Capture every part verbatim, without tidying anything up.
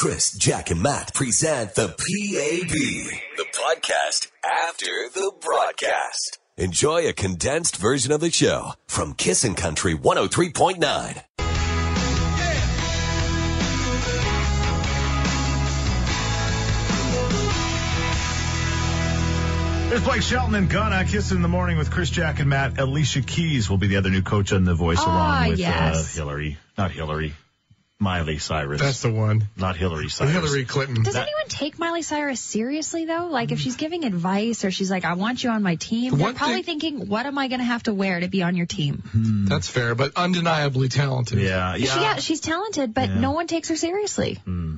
Chris, Jack, and Matt present the P A B, the podcast after the broadcast. Enjoy a condensed version of the show from Kissin' Country one oh three point nine. There's Blake Shelton and Gunna, Kissin' in the Morning with Chris, Jack, and Matt. Alicia Keys will be the other new coach on The Voice, oh, along with yes. uh, Hillary. Not Hillary. Miley Cyrus. That's the one. Not Hillary Cyrus. Hillary Clinton. Does that... anyone take Miley Cyrus seriously, though? Like, if she's giving advice or she's like, I want you on my team, one they're probably thing... thinking, what am I going to have to wear to be on your team? Hmm. That's fair, but undeniably talented. Yeah, yeah. She, yeah she's talented, but yeah. no one takes her seriously. Hmm.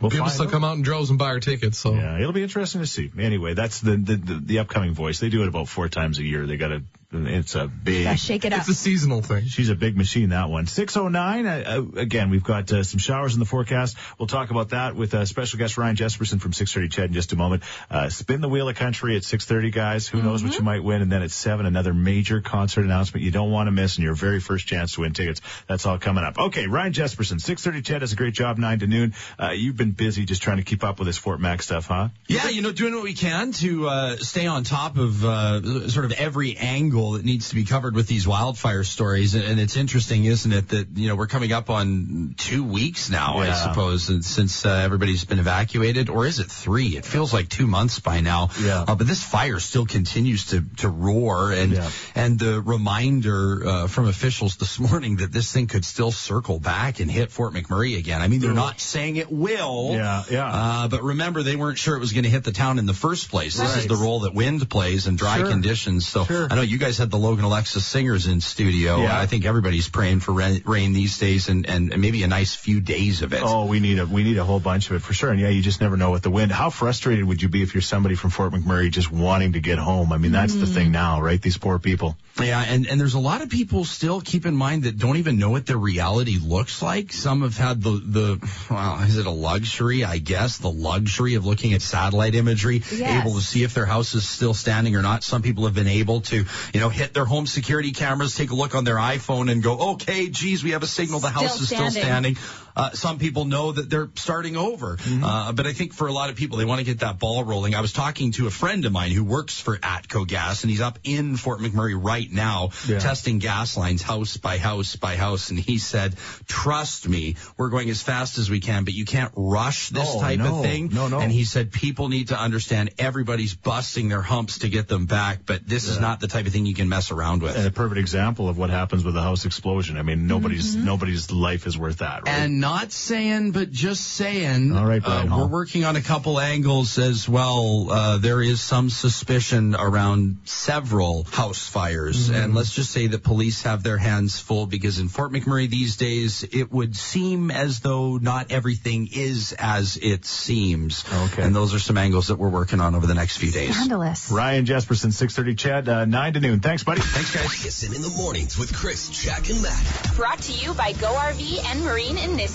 We'll People still come out in droves and buy our tickets. So yeah, it'll be interesting to see. Anyway, that's the the, the, the upcoming Voice. They do it about four times a year. They got a it's a big yeah, shake it up. It's a seasonal thing. She's a big machine, that one. six oh nine. Uh, again, we've got uh, some showers in the forecast. We'll talk about that with uh, special guest Ryan Jespersen from six thirty C H E D in just a moment. Uh, spin the Wheel of Country at six thirty, guys. Who mm-hmm. knows what you might win? And then at seven, another major concert announcement you don't want to miss, and your very first chance to win tickets. That's all coming up. Okay, Ryan Jespersen, six thirty C H E D does a great job nine to noon. Uh, you've been busy just trying to keep up with this Fort Mac stuff, huh? Yeah, you know, doing what we can to uh, stay on top of uh, sort of every angle that needs to be covered with these wildfire stories. And it's interesting, isn't it, that, you know, we're coming up on two weeks now, yeah. I suppose, and since uh, everybody's been evacuated. Or is it three? It feels like two months by now. Yeah. Uh, but this fire still continues to, to roar. And yeah. and the reminder uh, from officials this morning that this thing could still circle back and hit Fort McMurray again. I mean, they're not saying it will. Yeah, yeah. Uh, but remember, they weren't sure it was going to hit the town in the first place. This right. is the role that wind plays in dry sure. conditions. So sure. I know you guys had the Logan Alexis singers in studio. Yeah. I think everybody's praying for rain, rain these days, and, and maybe a nice few days of it. Oh, we need a we need a whole bunch of it for sure. And yeah, you just never know with the wind. How frustrated would you be if you're somebody from Fort McMurray just wanting to get home? I mean, that's mm. the thing now, right? These poor people. Yeah, and, and there's a lot of people still, keep in mind, that don't even know what their reality looks like. Some have had the the well, is it a lot? Luxury, I guess, the luxury of looking at satellite imagery, yes. able to see if their house is still standing or not. Some people have been able to, you know, hit their home security cameras, take a look on their iPhone and go, okay, geez, we have a signal. The still house is standing. still standing. Uh, some people know that they're starting over. Mm-hmm. Uh, but I think for a lot of people, they want to get that ball rolling. I was talking to a friend of mine who works for Atco Gas, and he's up in Fort McMurray right now yeah. testing gas lines house by house by house. And he said, trust me, we're going as fast as we can, but you can't rush this oh, type no, of thing. No, no. And he said people need to understand everybody's busting their humps to get them back, but this yeah. is not the type of thing you can mess around with. And a perfect example of what happens with a house explosion. I mean, nobody's mm-hmm. nobody's life is worth that, right? And not saying, but just saying, all right, Brian, uh, we're working on a couple angles as well. Uh, there is some suspicion around several house fires, mm-hmm. and let's just say the police have their hands full, because in Fort McMurray these days, it would seem as though not everything is Is as it seems. Okay. And those are some angles that we're working on over the next few days. Scandalous. Ryan Jespersen, six thirty C H E D, uh, nine to noon. Thanks, buddy. Thanks, guys. Kissin' in the Mornings with Chris, Jack, and Matt. Brought to you by Go R V and Marine in Nisku.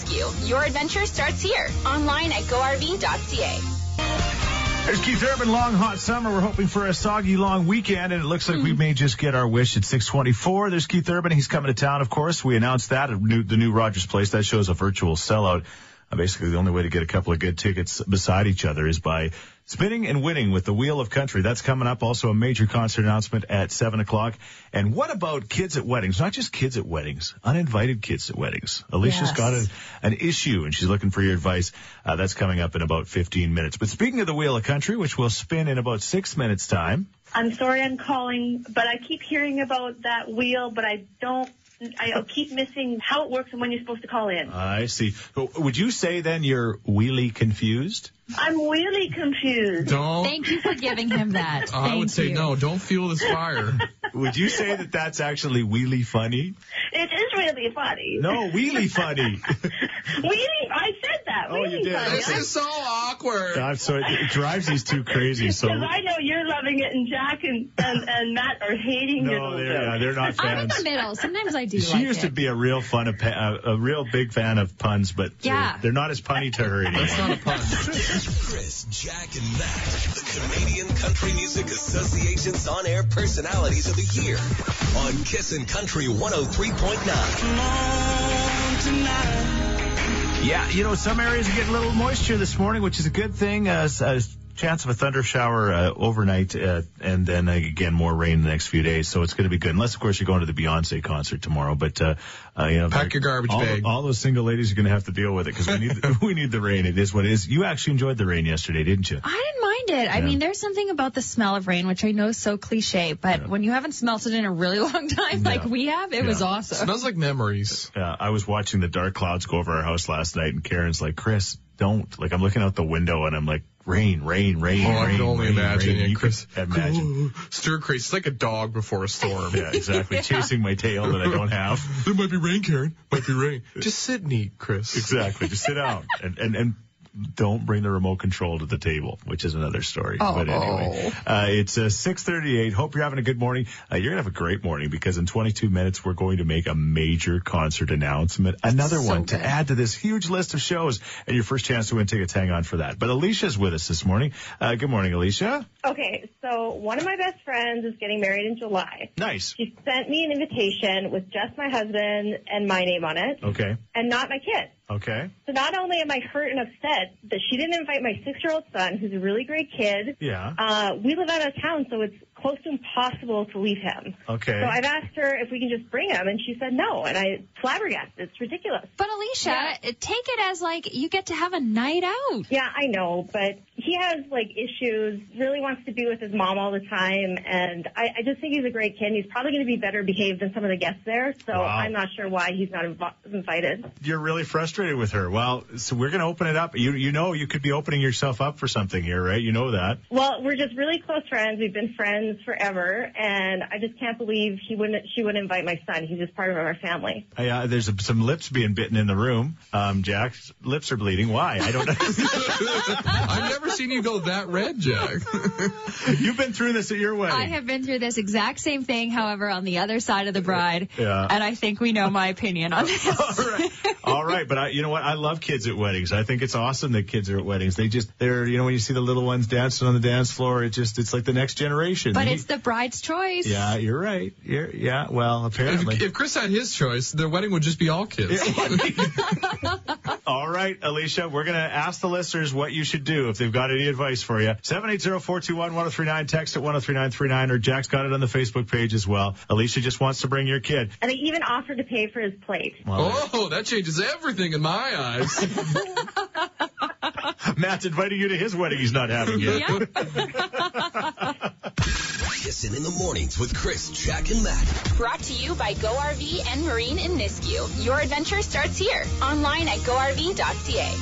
Your adventure starts here. Online at go r v dot c a. There's Keith Urban, long, hot summer. We're hoping for a soggy, long weekend, and it looks like mm. we may just get our wish at six twenty-four. There's Keith Urban. He's coming to town, of course. We announced that at new, the new Rogers Place. That shows a virtual sellout. Uh, basically, the only way to get a couple of good tickets beside each other is by spinning and winning with the Wheel of Country. That's coming up. Also, a major concert announcement at seven o'clock. And what about kids at weddings? Not just kids at weddings, uninvited kids at weddings. Alicia's yes. got a, an issue, and she's looking for your advice. Uh, that's coming up in about fifteen minutes. But speaking of the Wheel of Country, which will spin in about six minutes' time. I'm sorry I'm calling, but I keep hearing about that wheel, but I don't. I keep missing how it works and when you're supposed to call in. I see. But would you say then you're wheelie confused? I'm wheelie confused. Don't. Thank you for giving him that. Uh, I would say you. no. Don't fuel this fire. Would you say that that's actually wheelie funny? It is really funny. No, wheelie funny. Wheelie. I said that. Oh, wheelie you did. Funny. This I'm, is so awkward. I'm sorry. It drives these two crazy. So I know you're loving it, and Jack and and, and Matt are hating no, your little they're, yeah, they're not fans. I'm in the middle. Sometimes I do. She like used it. to be a real fun, of, uh, a real big fan of puns, but yeah. they're, they're not as punny to her anymore. That's not a pun. Chris, Jack, and Matt, the Canadian Country Music Association's on-air personalities of the year on Kissin' Country one oh three point nine. Yeah, you know, some areas are getting a little moisture this morning, which is a good thing. Uh, uh, chance of a thunder shower uh, overnight, uh, and then uh, again, more rain the next few days. So it's going to be good. Unless, of course, you're going to the Beyoncé concert tomorrow. But, uh, uh, you know, pack your garbage all, bag. All those single ladies are going to have to deal with it because we, we need the rain. It is what it is. You actually enjoyed the rain yesterday, didn't you? I didn't mind it. Yeah. I mean, there's something about the smell of rain, which I know is so cliche, but yeah. when you haven't smelt it in a really long time, yeah. like we have, it yeah. was awesome. It smells like memories. Uh, I was watching the dark clouds go over our house last night, and Karen's like, Chris, don't. Like, I'm looking out the window, and I'm like, Rain, rain, rain, oh, rain. I can only rain, imagine. Rain. You Chris, could imagine. Stir crazy. It's like a dog before a storm. Yeah, exactly. Yeah. Chasing my tail that I don't have. There might be rain, Karen. Might be rain. Just sit and eat, Chris. Exactly. Just sit out. And, and, and don't bring the remote control to the table, which is another story. Oh. But anyway, uh, it's uh, six thirty-eight. Hope you're having a good morning. Uh, you're going to have a great morning because in twenty-two minutes, we're going to make a major concert announcement. Another so one good. to add to this huge list of shows. And your first chance to win tickets, hang on for that. But Alicia's with us this morning. Uh, good morning, Alicia. Okay, so one of my best friends is getting married in July. Nice. She sent me an invitation with just my husband and my name on it. Okay. And not my kids. Okay. So not only am I hurt and upset that she didn't invite my six-year-old son, who's a really great kid. Yeah. Uh, we live out of town, so it's close to impossible to leave him. Okay. So I've asked her if we can just bring him, and she said no, and I flabbergasted. It's ridiculous. But, Alicia, yeah. take it as, like, you get to have a night out. Yeah, I know, but he has, like, issues, really wants to be with his mom all the time, and I, I just think he's a great kid. He's probably going to be better behaved than some of the guests there, so wow. I'm not sure why he's not inv- invited. You're really frustrated with her. Well, so we're going to open it up. You, you know you could be opening yourself up for something here, right? You know that. Well, we're just really close friends. We've been friends forever, and I just can't believe he wouldn't. She wouldn't invite my son. He's just part of our family. Yeah, uh, there's some lips being bitten in the room. Um, Jack's lips are bleeding. Why? I don't know. I've never seen you go that red, Jack. You've been through this at your wedding. I have been through this exact same thing, however, on the other side of the bride. Yeah. And I think we know my opinion on this. All right. All right, but I, you know what? I love kids at weddings. I think it's awesome that kids are at weddings. They just, they're, you know, when you see the little ones dancing on the dance floor, it just, it's like the next generation. But it's the bride's choice. Yeah, you're right. You're, yeah, well, apparently. If, if Chris had his choice, their wedding would just be all kids. All right, Alicia, we're going to ask the listeners what you should do if they've got any advice for you. seven eight zero, four two one, one zero three nine, text at one oh three nine three nine, or Jack's got it on the Facebook page as well. Alicia just wants to bring your kid. And they even offered to pay for his plate. Well, oh, that changes everything in my eyes. Matt's inviting you to his wedding he's not having yet. Yeah. Kissin' in the Mornings with Chris, Jack, and Matt. Brought to you by Go R V and Marine in Nisku. Your adventure starts here. Online at go R V dot C A.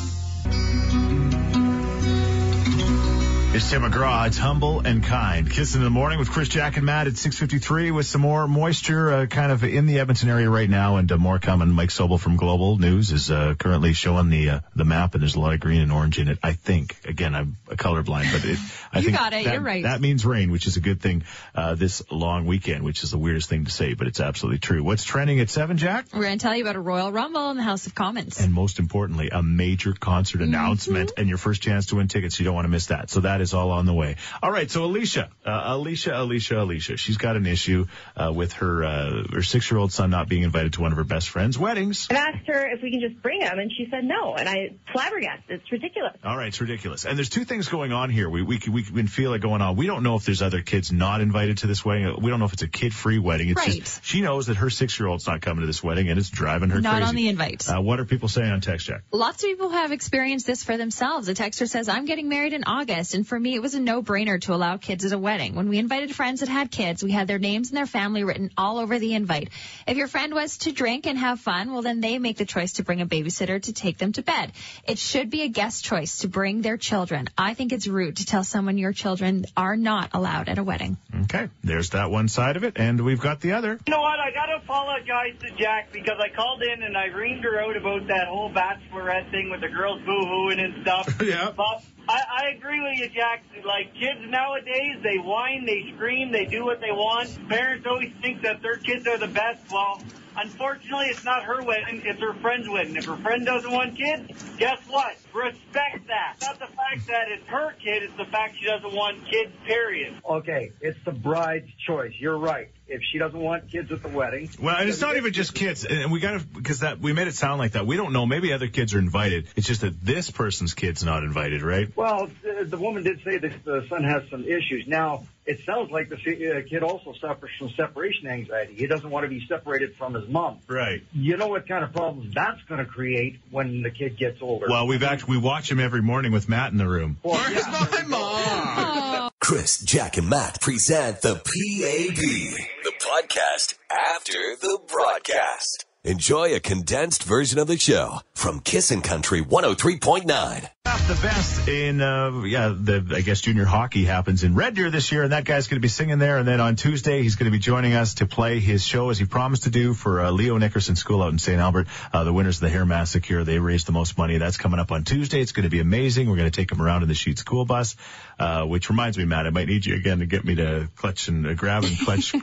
It's Tim McGraw. It's Humble and Kind. Kissin' in the Morning with Chris, Jack, and Matt at six fifty-three with some more moisture uh, kind of in the Edmonton area right now and uh, more coming. Mike Sobel from Global News is uh, currently showing the uh, the map, and there's a lot of green and orange in it, I think. Again, I'm colorblind, but it... I you think got it. That, You're right. That means rain, which is a good thing uh, this long weekend, which is the weirdest thing to say, but it's absolutely true. What's trending at seven, Jack? We're going to tell you about a Royal Rumble in the House of Commons. And most importantly, a major concert announcement mm-hmm. and your first chance to win tickets. You don't want to miss that. So that is all on the way. All right. So Alicia, uh, Alicia, Alicia, Alicia, she's got an issue uh, with her uh, her six-year-old son not being invited to one of her best friend's weddings. I asked her if we can just bring him, and she said no. And I flabbergasted. It's ridiculous. All right. It's ridiculous. And there's two things going on here. We, we, we We feel it going on. We don't know if there's other kids not invited to this wedding. We don't know if it's a kid-free wedding. It's right. Just, she knows that her six-year-old's not coming to this wedding, and it's driving her not crazy. Not on the invite. Uh, what are people saying on text, Jack? Lots of people have experienced this for themselves. A texter says, I'm getting married in August, and for me, it was a no-brainer to allow kids at a wedding. When we invited friends that had kids, we had their names and their family written all over the invite. If your friend was to drink and have fun, well, then they make the choice to bring a babysitter to take them to bed. It should be a guest choice to bring their children. I think it's rude to tell someone your children are not allowed at a wedding. Okay, there's that one side of it, and we've got the other. You know what? I got to apologize to Jack because I called in and I reamed her out about that whole bachelorette thing with the girls boo-hooing and stuff. Yeah. But I, I agree with you, Jack. Like, kids nowadays, they whine, they scream, they do what they want. Parents always think that their kids are the best. Well, unfortunately, it's not her wedding, it's her friend's wedding. If her friend doesn't want kids, guess what? Respect that. It's not the fact that it's her kid, it's the fact she doesn't want kids, period. Okay, it's the bride's choice. You're right. if she doesn't want kids at the wedding. Well, and it's not even just kids. And we got to, because that we made it sound like that. We don't know. Maybe other kids are invited. It's just that this person's kid's not invited, right? Well, the, the woman did say that the son has some issues. Now, it sounds like the kid also suffers from separation anxiety. He doesn't want to be separated from his mom. Right. You know what kind of problems that's going to create when the kid gets older. Well, we've act- we watch him every morning with Matt in the room. Well, Where's yeah, my mom? Chris, Jack, and Matt present the P A B, the podcast after the broadcast. Enjoy a condensed version of the show from Kissin' Country one oh three point nine. The best in, uh, yeah, the, I guess junior hockey happens in Red Deer this year, and that guy's going to be singing there. And then on Tuesday, he's going to be joining us to play his show, as he promised to do, for uh, Leo Nickerson School out in Saint Albert. Uh, the winners of the Hair Massacre, they raised the most money. That's coming up on Tuesday. It's going to be amazing. We're going to take him around in the Sheet School bus, uh, which reminds me, Matt, I might need you again to get me to clutch and uh, grab and clutch.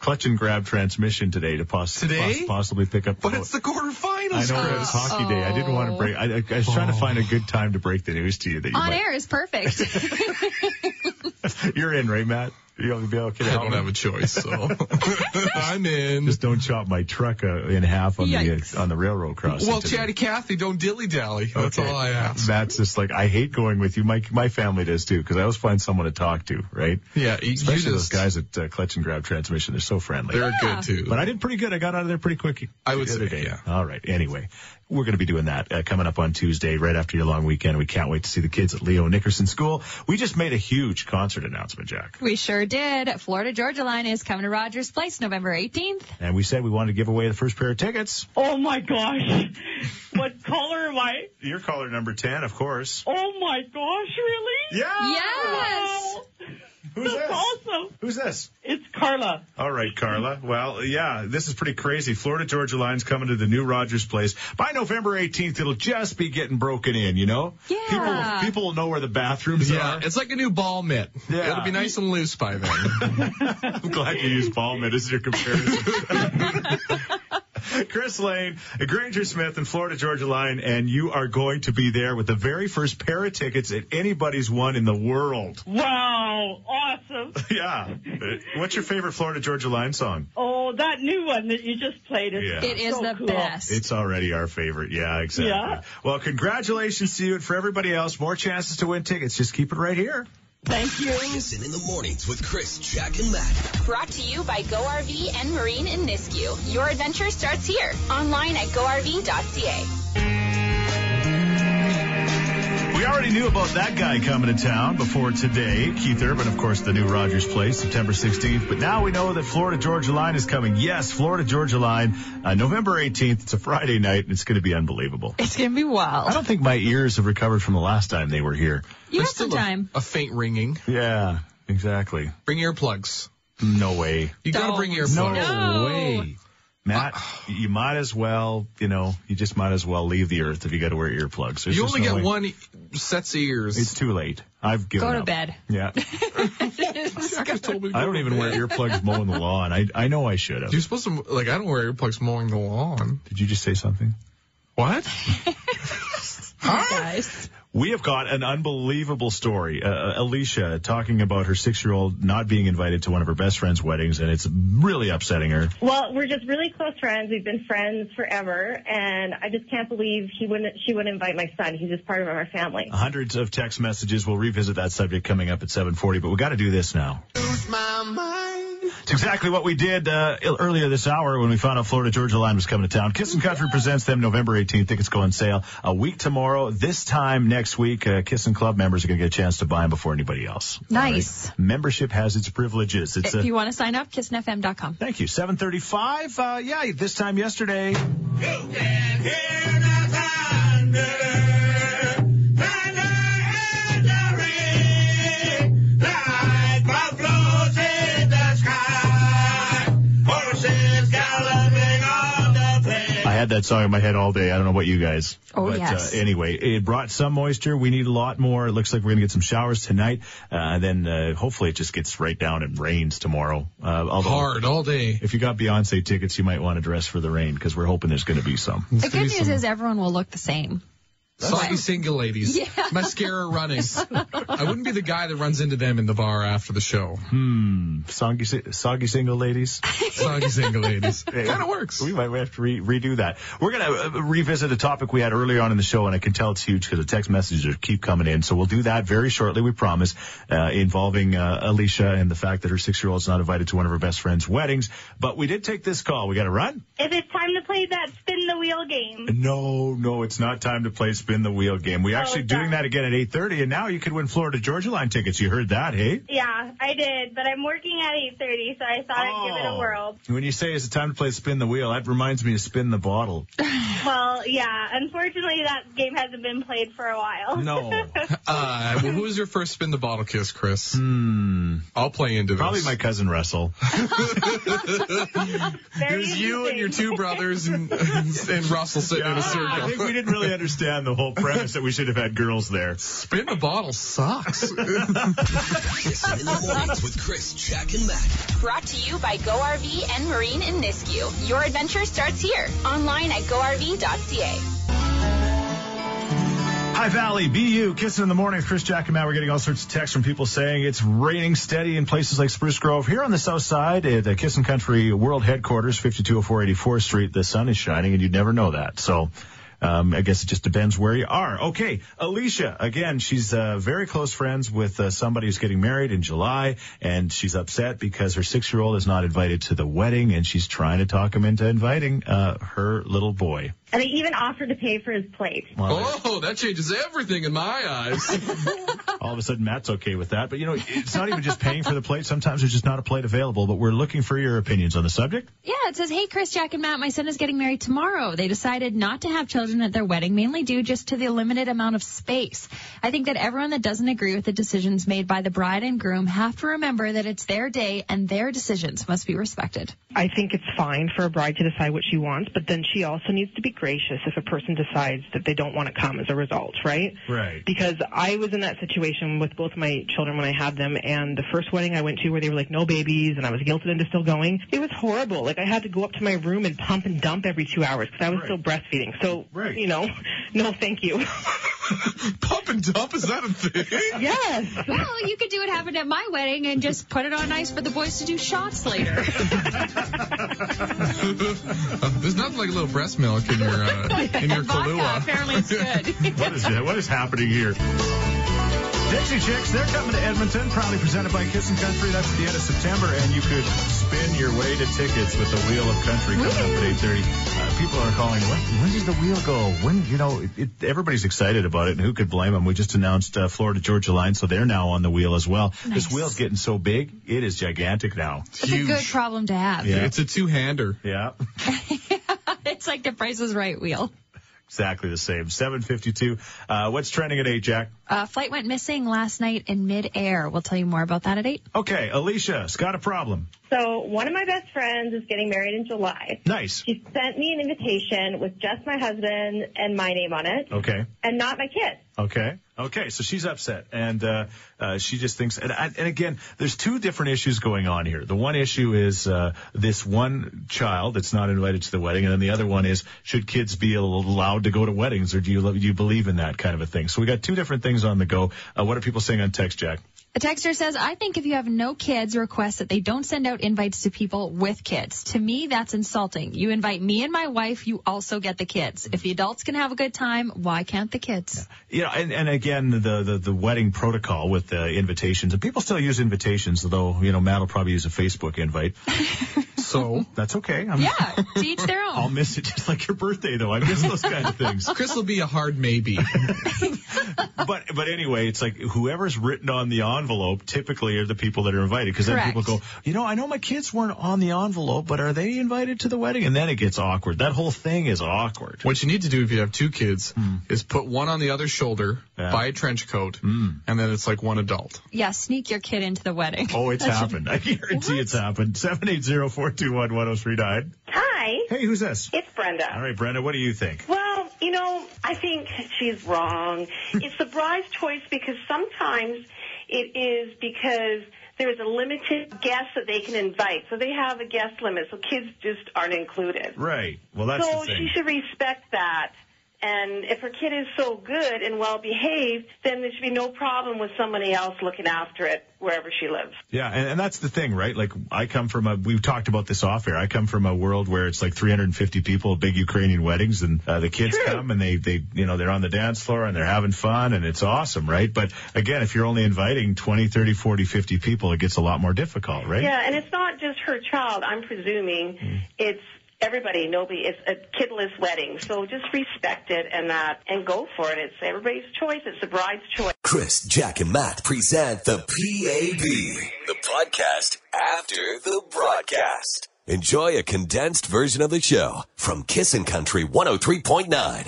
Clutch and Grab Transmission today to poss- today? Poss- possibly pick up. But it's the quarterfinals. I know, Chris. It's hockey oh. day. I didn't want to break. I, I, I was oh. trying to find a good time to break the news to you. That you on might- air is perfect. You're in, right, Matt? You'll be okay. I don't have a choice, so I'm in. Just don't chop my truck uh, in half on Yikes. the uh, on the railroad crossing. Well, today. Chatty Cathy, don't dilly dally. That's okay. all I ask. Matt's just like, I hate going with you. My my family does too, because I always find someone to talk to, right? Yeah, you, especially you just, those guys at uh, Clutch and Grab Transmission. They're so friendly. They're yeah. good too. But I did pretty good. I got out of there pretty quick. I would say, day. yeah. All right. Anyway. We're going to be doing that uh, coming up on Tuesday, right after your long weekend. We can't wait to see the kids at Leo Nickerson School. We just made a huge concert announcement, Jack. We sure did. Florida Georgia Line is coming to Rogers Place November eighteenth. And we said we wanted to give away the first pair of tickets. Oh, my gosh. What caller am I? You're caller number ten, of course. Oh, my gosh, really? Yeah. Yes. Wow. Who's That's this? Awesome. Who's this? It's Carla. All right, Carla. Well, yeah, this is pretty crazy. Florida Georgia Line's coming to the new Rogers Place. By November eighteenth, it'll just be getting broken in, you know? Yeah. People will, people will know where the bathrooms yeah. are. It's like a new ball mitt. Yeah. It'll be nice and loose by then. I'm glad you used ball mitt as your comparison. Chris Lane, Granger Smith, and Florida Georgia Line, and you are going to be there with the very first pair of tickets that anybody's won in the world. Wow, awesome. Yeah. What's your favorite Florida Georgia Line song? Oh, that new one that you just played. Is yeah. It is so the cool. best. It's already our favorite. Yeah, exactly. Yeah. Well, congratulations to you, and for everybody else, more chances to win tickets. Just keep it right here. Thank you. Listen in the mornings with Chris, Jack, and Matt. Brought to you by Go R V and Marine in Nisku. Your adventure starts here. Online at go R V dot C A. We already knew about that guy coming to town before today. Keith Urban, of course, the new Rogers Place, September sixteenth. But now we know that Florida Georgia Line is coming. Yes, Florida Georgia Line, uh, November eighteenth. It's a Friday night, and it's going to be unbelievable. It's going to be wild. I don't think my ears have recovered from the last time they were here. You There's had some time. A, a faint ringing. Yeah, exactly. Bring earplugs. No way. You Don't. gotta bring earplugs. No, no way. Matt, uh, you might as well, you know, you just might as well leave the earth if you got to wear earplugs. There's you only no get way. one sets of ears. It's too late. I've given up. Go to up. bed. Yeah. told me I don't even wear earplugs mowing the lawn. I I know I should have. You're supposed to, like, I don't wear earplugs mowing the lawn. Did you just say something? What? Huh? Guys. We have got an unbelievable story. Uh, Alicia talking about her six-year-old not being invited to one of her best friend's weddings, and it's really upsetting her. Well, we're just really close friends. We've been friends forever, and I just can't believe he wouldn't. she wouldn't invite my son. He's just part of our family. Hundreds of text messages. We'll revisit that subject coming up at seven forty, but we've got to do this now. Lose my mind. It's exactly what we did uh, earlier this hour when we found out Florida Georgia Line was coming to town. Kissin' Country presents them November eighteenth. Tickets go on sale a week tomorrow. This time next Next week, uh, Kissin' Club members are going to get a chance to buy them before anybody else. Nice. Right. Membership has its privileges. It's if a, you want to sign up, kissin f m dot com. Thank you. seven thirty-five, uh, yeah, this time yesterday. You can hear the thunder, thunder in the rain, like buffaloes in the sky, horses galloping on the plain. I had that song in my head all day. I don't know about you guys. Oh, but, yes. uh, anyway, it brought some moisture. We need a lot more. It looks like we're going to get some showers tonight. Uh, then uh, hopefully it just gets right down and rains tomorrow. Uh, although, hard all day. If you got Beyoncé tickets, you might want to dress for the rain because we're hoping there's going to be some. The good news is everyone will look the same. Sloppy single ladies. Yeah. Mascara running. I wouldn't be the guy that runs into them in the bar after the show. Hmm. Soggy, soggy single ladies. Soggy single ladies. Hey, kind of works. We might have to re- redo that. We're going to revisit a topic we had earlier on in the show, and I can tell it's huge because the text messages keep coming in. So we'll do that very shortly, we promise, uh, involving uh, Alicia and the fact that her six-year-old is not invited to one of her best friend's weddings. But we did take this call. We got to run? Is it time to play that spin the wheel game? No, no, it's not time to play spin in the wheel game. We're actually oh, doing that again at eight thirty, and now you could win Florida Georgia Line tickets. You heard that, hey? Yeah, I did, but I'm working at eight thirty, so I thought oh. I'd give it a whirl. When you say it's time to play spin the wheel, that reminds me of spin the bottle. Well, yeah, unfortunately that game hasn't been played for a while. No. uh, who was your first spin the bottle kiss, Chris? Hmm. I'll play into this. Probably my cousin Russell. There's you and your two brothers and, and, and Russell sitting yeah, in a circle. I think we didn't really understand the whole premise that we should have had girls there. Spin the bottle sucks. Kiss in the Mornings with Chris, Jack, and Matt. Brought to you by Go R V and Marine in Nisku. Your adventure starts here. Online at go r v dot c a. Hi Valley, B U, Kissin' in the Morning with Chris, Jack, and Matt. We're getting all sorts of texts from people saying it's raining steady in places like Spruce Grove. Here on the south side at the Kissin' Country World Headquarters, fifty-two oh four eighty-fourth Street, the sun is shining, and you'd never know that. So... Um, I guess it just depends where you are. Okay, Alicia, again, she's uh, very close friends with uh, somebody who's getting married in July, and she's upset because her six-year-old is not invited to the wedding, and she's trying to talk him into inviting uh, her little boy. And they even offered to pay for his plate. Well, oh, that changes everything in my eyes. All of a sudden, Matt's okay with that. But, you know, it's not even just paying for the plate. Sometimes there's just not a plate available, but we're looking for your opinions on the subject. Yeah, it says, hey, Chris, Jack, and Matt, my son is getting married tomorrow. They decided not to have children at their wedding, mainly due just to the limited amount of space. I think that everyone that doesn't agree with the decisions made by the bride and groom have to remember that it's their day and their decisions must be respected. I think it's fine for a bride to decide what she wants, but then she also needs to be gracious if a person decides that they don't want to come as a result, right? Right. Because I was in that situation with both my children when I had them, and the first wedding I went to where they were like, no babies, and I was guilted into still going, it was horrible. Like, I had to go up to my room and pump and dump every two hours because I was right. still breastfeeding. So... Right. Right. You know, no, thank you. Pump and dump, is that a thing? Yes. Well, you could do what happened at my wedding and just put it on ice for the boys to do shots later. uh, there's nothing like a little breast milk in your uh, in your Kahlua. Vodka, apparently it's good. What is that? What is happening here? Dixie Chicks, they're coming to Edmonton, proudly presented by Kissin' Country. That's at the end of September, and you could spin your way to tickets with the Wheel of Country coming up at eight thirty. Uh, people are calling, when, when does the wheel go? When, you know, it, it, everybody's excited about it, and who could blame them? We just announced uh, Florida Georgia Line, so they're now on the wheel as well. Nice. This wheel's getting so big, it is gigantic now. It's huge. A good problem to have. Yeah. It's a two-hander. Yeah. It's like the Price is Right wheel. Exactly the same. seven fifty-two. Uh, what's trending at eight, Jack? Uh, flight went missing last night in midair. We'll tell you more about that at eight. Okay, Alicia's got a problem. So one of my best friends is getting married in July. Nice. She sent me an invitation with just my husband and my name on it. Okay. And not my kid. Okay. Okay, so she's upset, and uh, uh, she just thinks, and, and again, there's two different issues going on here. The one issue is uh, this one child that's not invited to the wedding, and then the other one is, should kids be allowed to go to weddings, or do you, do you believe in that kind of a thing? So we got two different things on the go. Uh, what are people saying on text, Jack? A texter says, I think if you have no kids, request that they don't send out invites to people with kids. To me, that's insulting. You invite me and my wife, you also get the kids. If the adults can have a good time, why can't the kids? Yeah, you know, and, and again, the, the, the wedding protocol with the invitations. And people still use invitations, though, you know, Matt will probably use a Facebook invite. So that's okay. I'm, yeah, to each their own. I'll miss it just like your birthday, though. I miss those kinds of things. Chris will be a hard maybe. but but anyway, it's like whoever's written on the envelope typically are the people that are invited, because then people go, you know, I know my kids weren't on the envelope, but are they invited to the wedding? And then it gets awkward. That whole thing is awkward. What you need to do if you have two kids mm. is put one on the other shoulder, yeah. buy a trench coat, mm. and then it's like one adult. Yeah, sneak your kid into the wedding. Oh, it's happened. I guarantee what? It's happened. seven eight zero four two one one oh three nine. Hi. Hey, who's this? It's Brenda. All right, Brenda, what do you think? Well, you know, I think she's wrong. It's the bride's choice, because sometimes it is because there is a limited guest that they can invite. So they have a guest limit, so kids just aren't included. Right. Well, that's so the thing. So she should respect that And if her kid is so good and well-behaved, then there should be no problem with somebody else looking after it wherever she lives. Yeah, and, and that's the thing, right? Like, I come from a, we've talked about this off air, I come from a world where it's like three hundred fifty people, big Ukrainian weddings, and uh, the kids True. come and they, they, you know, they're on the dance floor and they're having fun, and it's awesome, right? But again, if you're only inviting twenty, thirty, forty, fifty people, it gets a lot more difficult, right? Yeah, and it's not just her child, I'm presuming. Mm. It's everybody, nobody, it's a kidless wedding. So just respect it and that, and go for it. It's everybody's choice. It's the bride's choice. Chris, Jack, and Matt present the P A B, the podcast after the broadcast. Enjoy a condensed version of the show from Kissin' Country one oh three point nine.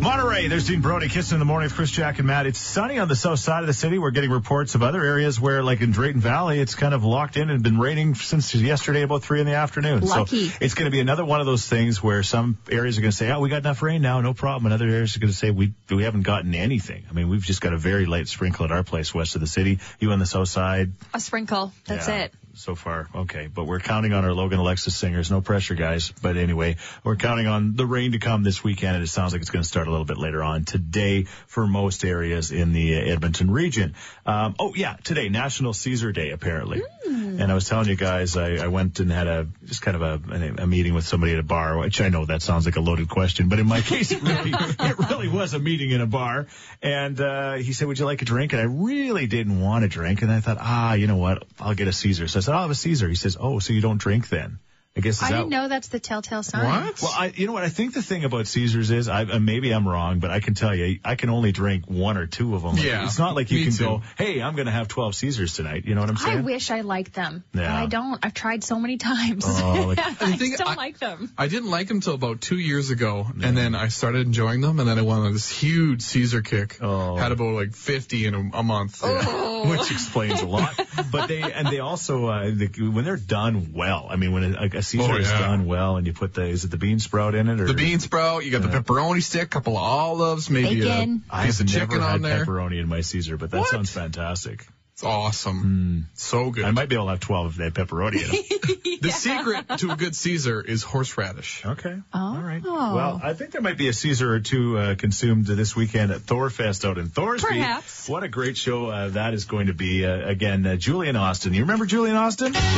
Monterey, there's Dean Brody, Kissing in the Morning with Chris, Jack, and Matt. It's sunny on the south side of the city. We're getting reports of other areas where, like in Drayton Valley, it's kind of locked in and been raining since yesterday about three in the afternoon. Lucky. So it's going to be another one of those things where some areas are going to say, oh, we got enough rain now, no problem. And other areas are going to say, we we haven't gotten anything. I mean, we've just got a very light sprinkle at our place west of the city. You on the south side? A sprinkle. That's yeah. it. So far, okay, but we're counting on our Logan Alexis singers. No pressure, guys. But anyway, we're counting on the rain to come this weekend, and it sounds like it's going to start a little bit later on today for most areas in the Edmonton region. Um, oh, yeah, today, National Caesar Day, apparently. Mm. And I was telling you guys, I, I went and had a just kind of a, a meeting with somebody at a bar, which I know that sounds like a loaded question, but in my case, it really, it really was a meeting in a bar. And uh, he said, would you like a drink? And I really didn't want a drink. And I thought, ah, you know what, I'll get a Caesar. So I said, I'll have a Caesar. He says, oh, so you don't drink then? I guess I didn't know that's the telltale sign. What? Well, I, you know what? I think the thing about Caesars is, I, uh, maybe I'm wrong, but I can tell you, I can only drink one or two of them. Like, yeah, it's not like you can too. go, hey, I'm going to have twelve Caesars tonight. You know what I'm saying? I wish I liked them. Yeah. But I don't. I've tried so many times. Oh, like, I thing, still I, like them. I didn't like them until about two years ago, yeah. and then I started enjoying them, and then I went on this huge Caesar kick. Oh. Had about like fifty in a, a month. Yeah. Oh. Which explains a lot. But they, and they also, uh, the, when they're done well, I mean, when a, a Caesar oh, yeah. is done well, and you put the, is it the bean sprout in it? Or, the bean sprout, you got yeah. the pepperoni stick, couple of olives, maybe Bacon. a piece I've of chicken on there. I've never had pepperoni in my Caesar, but that what? sounds fantastic. It's awesome. Mm. So good. I might be able to have twelve if they have pepperoni in them. yeah. The secret to a good Caesar is horseradish. Okay. Oh. All right. Well, I think there might be a Caesar or two uh, consumed this weekend at Thorfest out in Thorsby. Perhaps. What a great show uh, that is going to be. Uh, again, uh, Julian Austin. You remember Julian Austin? Take the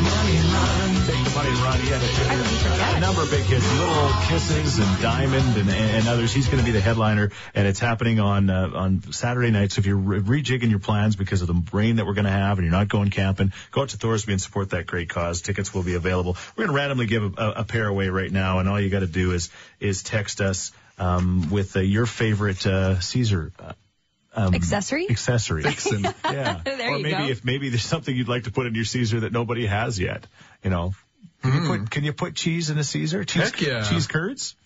money and run. He had a, a number of big hits, Little Old Kisses and Diamond and, and others. He's going to be the headliner, and it's happening on uh, on Saturday night. So if you're re- rejigging your plans because of the rain that we're going to have and you're not going camping, go out to Thorsby and support that great cause. Tickets will be available. We're going to randomly give a, a, a pair away right now, and all you got to do is is text us um, with uh, your favorite uh, Caesar uh, Um, accessory? Accessory. Fixin'. Yeah. There or you maybe go. if maybe there's something you'd like to put in your Caesar that nobody has yet. You know, can, mm. you, put, can you put cheese in a Caesar? Cheese, Heck yeah. Cheese curds?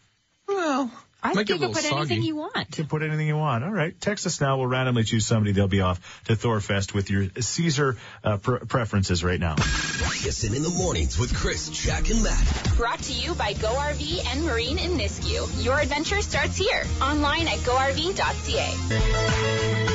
Well, I think you can put soggy. anything you want. You can put anything you want. All right. Text us now. We'll randomly choose somebody. They'll be off to Thorfest with your Caesar uh, pr- preferences right now. Kissin' in the Mornings with Chris, Jack, and Matt. Brought to you by Go R V and Marine in Nisku. Your adventure starts here. Online at go r v dot c a.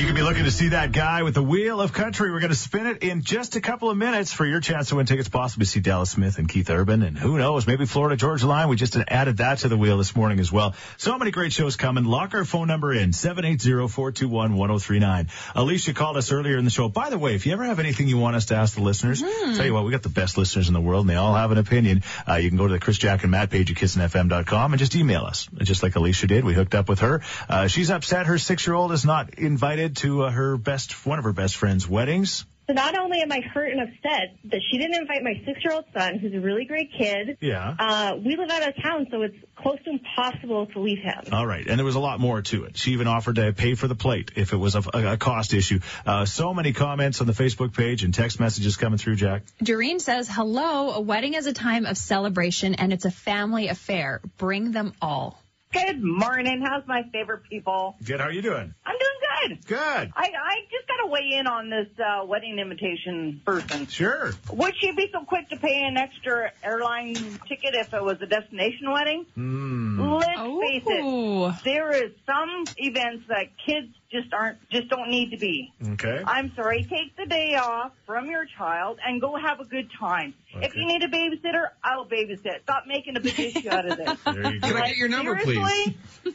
You could be looking to see that guy with the Wheel of Country. We're going to spin it in just a couple of minutes for your chance to win tickets, possibly see Dallas Smith and Keith Urban, and who knows, maybe Florida Georgia Line. We just added that to the wheel this morning as well. So many great shows coming. Lock our phone number in, seven eight zero, four two one, one zero three nine. Alicia called us earlier in the show. By the way, if you ever have anything you want us to ask the listeners, mm. tell you what, we got the best listeners in the world, and they all have an opinion. Uh, you can go to the Chris, Jack, and Matt page at kissin f m dot com and just email us, just like Alicia did. We hooked up with her. Uh, she's upset her six-year-old is not invited to uh, her best, one of her best friend's weddings. So not only am I hurt and upset that she didn't invite my six-year-old son, who's a really great kid. Yeah. Uh, we live out of town, so it's close to impossible to leave him. All right. And there was a lot more to it. She even offered to pay for the plate if it was a, a cost issue. Uh, so many comments on the Facebook page and text messages coming through, Jack. Doreen says, hello, a wedding is a time of celebration, and it's a family affair. Bring them all. Good morning. How's my favorite people? Good. How are you doing? I'm doing good. Good. Good. I, I just got to weigh in on this uh, wedding invitation person. Sure. Would she be so quick to pay an extra airline ticket if it was a destination wedding? Mm. Let's oh. face it. There is some events that kids just aren't, just don't need to be. Okay. I'm sorry. Take the day off from your child and go have a good time. Okay. If you need a babysitter, I'll babysit. Stop making a big issue out of this. There you go. Can I get your number, seriously? Please?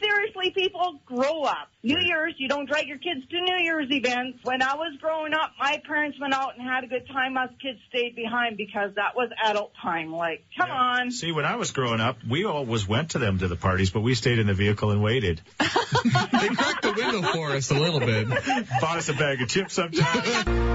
Seriously, people, grow up. New Year's, you don't drag your kids to New Year's events. When I was growing up, my parents went out and had a good time. Us kids stayed behind because that was adult time. Like, come yeah. on. See, when I was growing up, we always went to them to the parties, but we stayed in the vehicle and waited. They cracked the window for us a little bit. Bought us a bag of chips sometimes.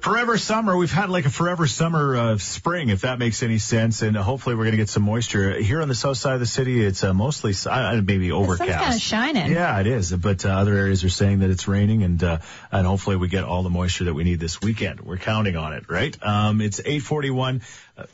Forever summer. We've had like a forever summer of uh, spring, if that makes any sense. And uh, hopefully we're going to get some moisture. Here on the south side of the city, it's uh, mostly uh, maybe overcast. The sun's kind of shining. Yeah, it is. But uh, other areas are saying that it's raining. And uh, and hopefully we get all the moisture that we need this weekend. We're counting on it, right? Um, it's eight forty-one. Uh,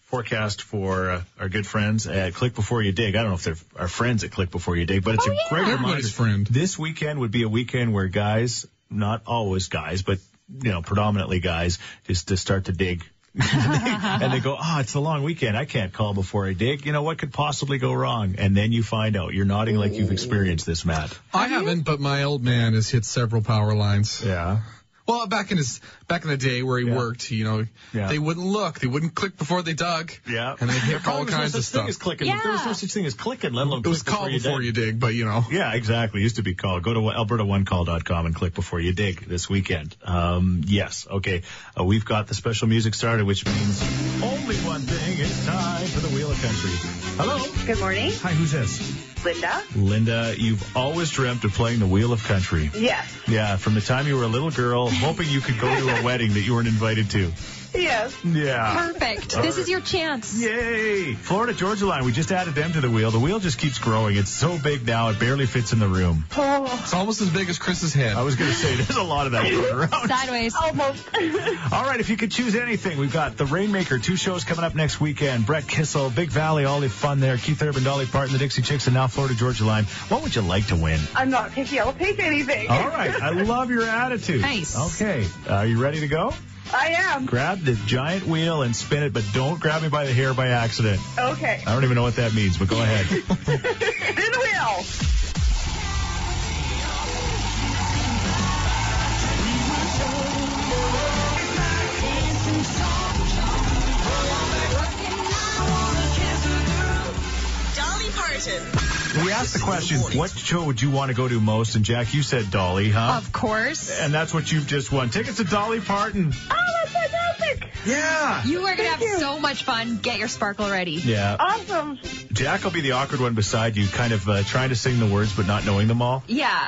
forecast for uh, our good friends at Click Before You Dig. I don't know if they're our friends at Click Before You Dig, but it's oh, a yeah. great reminder. Friend. This weekend would be a weekend where guys, not always guys, but you know, predominantly guys, just to start to dig. And they go, oh, it's a long weekend. I can't call before I dig. You know, what could possibly go wrong? And then you find out. You're nodding like you've experienced this, Matt. I haven't, but my old man has hit several power lines. Yeah. Well, back in his back in the day where he yeah. worked, you know, yeah. they wouldn't look. They wouldn't click before they dug. Yeah. And they'd hit all kinds of stuff. Yeah. There was no such thing as clicking, let alone click before you dig. It was call before you dig, but, you know. Yeah, exactly. It used to be call. Go to alberta one call dot com and click before you dig this weekend. Um, yes. Okay. Uh, we've got the special music started, which means only one thing. It's time for the Wheel of Country. Hello. Good morning. Hi, who's this? Linda. Linda, you've always dreamt of playing the Wheel of Country. Yes. Yeah, from the time you were a little girl, hoping you could go to a wedding that you weren't invited to. Yes. Yeah. Perfect. All this right. is your chance. Yay. Florida Georgia Line, we just added them to the wheel. The wheel just keeps growing. It's so big now, it barely fits in the room. Oh. It's almost as big as Chris's head. I was going to say, there's a lot of that going around. Sideways. Almost. All right, if you could choose anything, we've got The Rainmaker, two shows coming up next weekend. Brett Kissel, Big Valley, all the fun there. Keith Urban, Dolly Parton, the Dixie Chicks, and now Florida Georgia Line. What would you like to win? I'm not picky. I'll take anything. All right. I love your attitude. Nice. Okay. Uh, are you ready to go? I am. Grab the giant wheel and spin it, but don't grab me by the hair by accident. Okay. I don't even know what that means, but go ahead. Spin the wheel. Dolly Parton. We asked the question, what show would you want to go to most? And, Jack, you said Dolly, huh? Of course. And that's what you've just won. Tickets to Dolly Parton. Oh, that's fantastic. Yeah. You are going to have you. so much fun. Get your sparkle ready. Yeah. Awesome. Jack will be the awkward one beside you, kind of uh, trying to sing the words but not knowing them all. Yeah.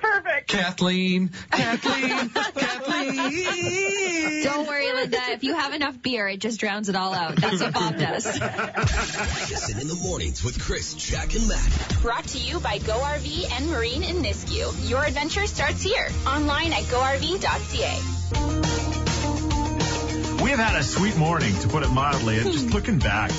Perfect. Kathleen. Kathleen. Kathleen. Don't worry, Linda. If you have enough beer, it just drowns it all out. That's what Bob does. Listen in the mornings with Chris, Jack, and Matt. Brought to you by Go R V and Marine in Nisku. Your adventure starts here. Online at go R V dot C A. We've had a sweet morning, to put it mildly. And just looking back,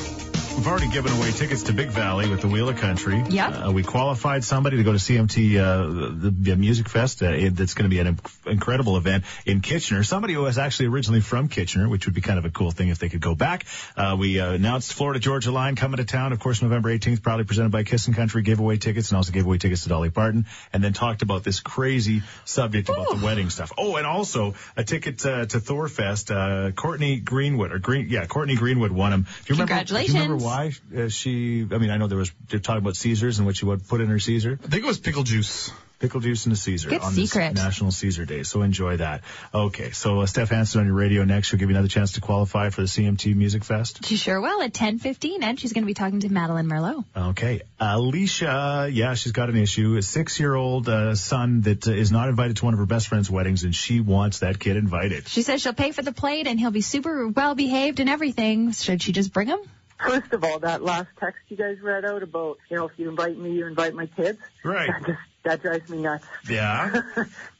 we've already given away tickets to Big Valley with the Wheel of Country. Yep. Uh, we qualified somebody to go to C M T, uh, the, the Music Fest. Uh, it, that's going to be an inc- incredible event in Kitchener. Somebody who was actually originally from Kitchener, which would be kind of a cool thing if they could go back. Uh, we uh, announced Florida Georgia Line coming to town, of course, November eighteenth, proudly presented by Kissin' Country, gave away tickets and also gave away tickets to Dolly Parton, and then talked about this crazy subject Ooh. about the wedding stuff. Oh, and also a ticket uh, to Thorfest. Uh, Courtney Greenwood, or Green, yeah, Courtney Greenwood won them. Do you remember? Congratulations. Do you remember why uh, she, I mean, I know there was, they're talking about Caesars and what she would put in her Caesar. I think it was pickle juice. Pickle juice and a Caesar Good on secret. This National Caesar Day, so enjoy that. Okay, so uh, Steph Hansen on your radio next. She'll give you another chance to qualify for the C M T Music Fest. She sure will at ten fifteen, and she's going to be talking to Madeline Merlot. Okay. Alicia, yeah, she's got an issue. A six-year-old uh, son that uh, is not invited to one of her best friend's weddings, and she wants that kid invited. She says she'll pay for the plate, and he'll be super well-behaved and everything. Should she just bring him? First of all, that last text you guys read out about, you know, if you invite me, you invite my kids. Right. That just That drives me nuts. Yeah.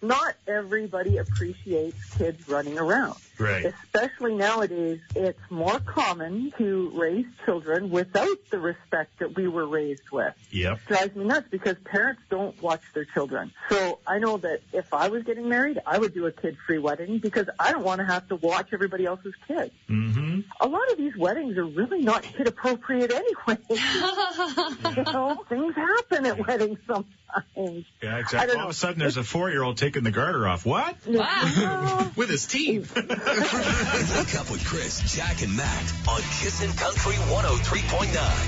Not everybody appreciates kids running around. Right. Especially nowadays, it's more common to raise children without the respect that we were raised with. Yep. It drives me nuts because parents don't watch their children. So I know that if I was getting married, I would do a kid-free wedding because I don't want to have to watch everybody else's kids. Mm-hmm. A lot of these weddings are really not kid-appropriate anyway. You know, things happen at weddings sometimes. Yeah, exactly. All know. of a sudden, there's a four-year-old taking the garter off. What? Wow. With his teeth. Wake up with Chris, Jack, and Matt on Kissin' Country one oh three point nine.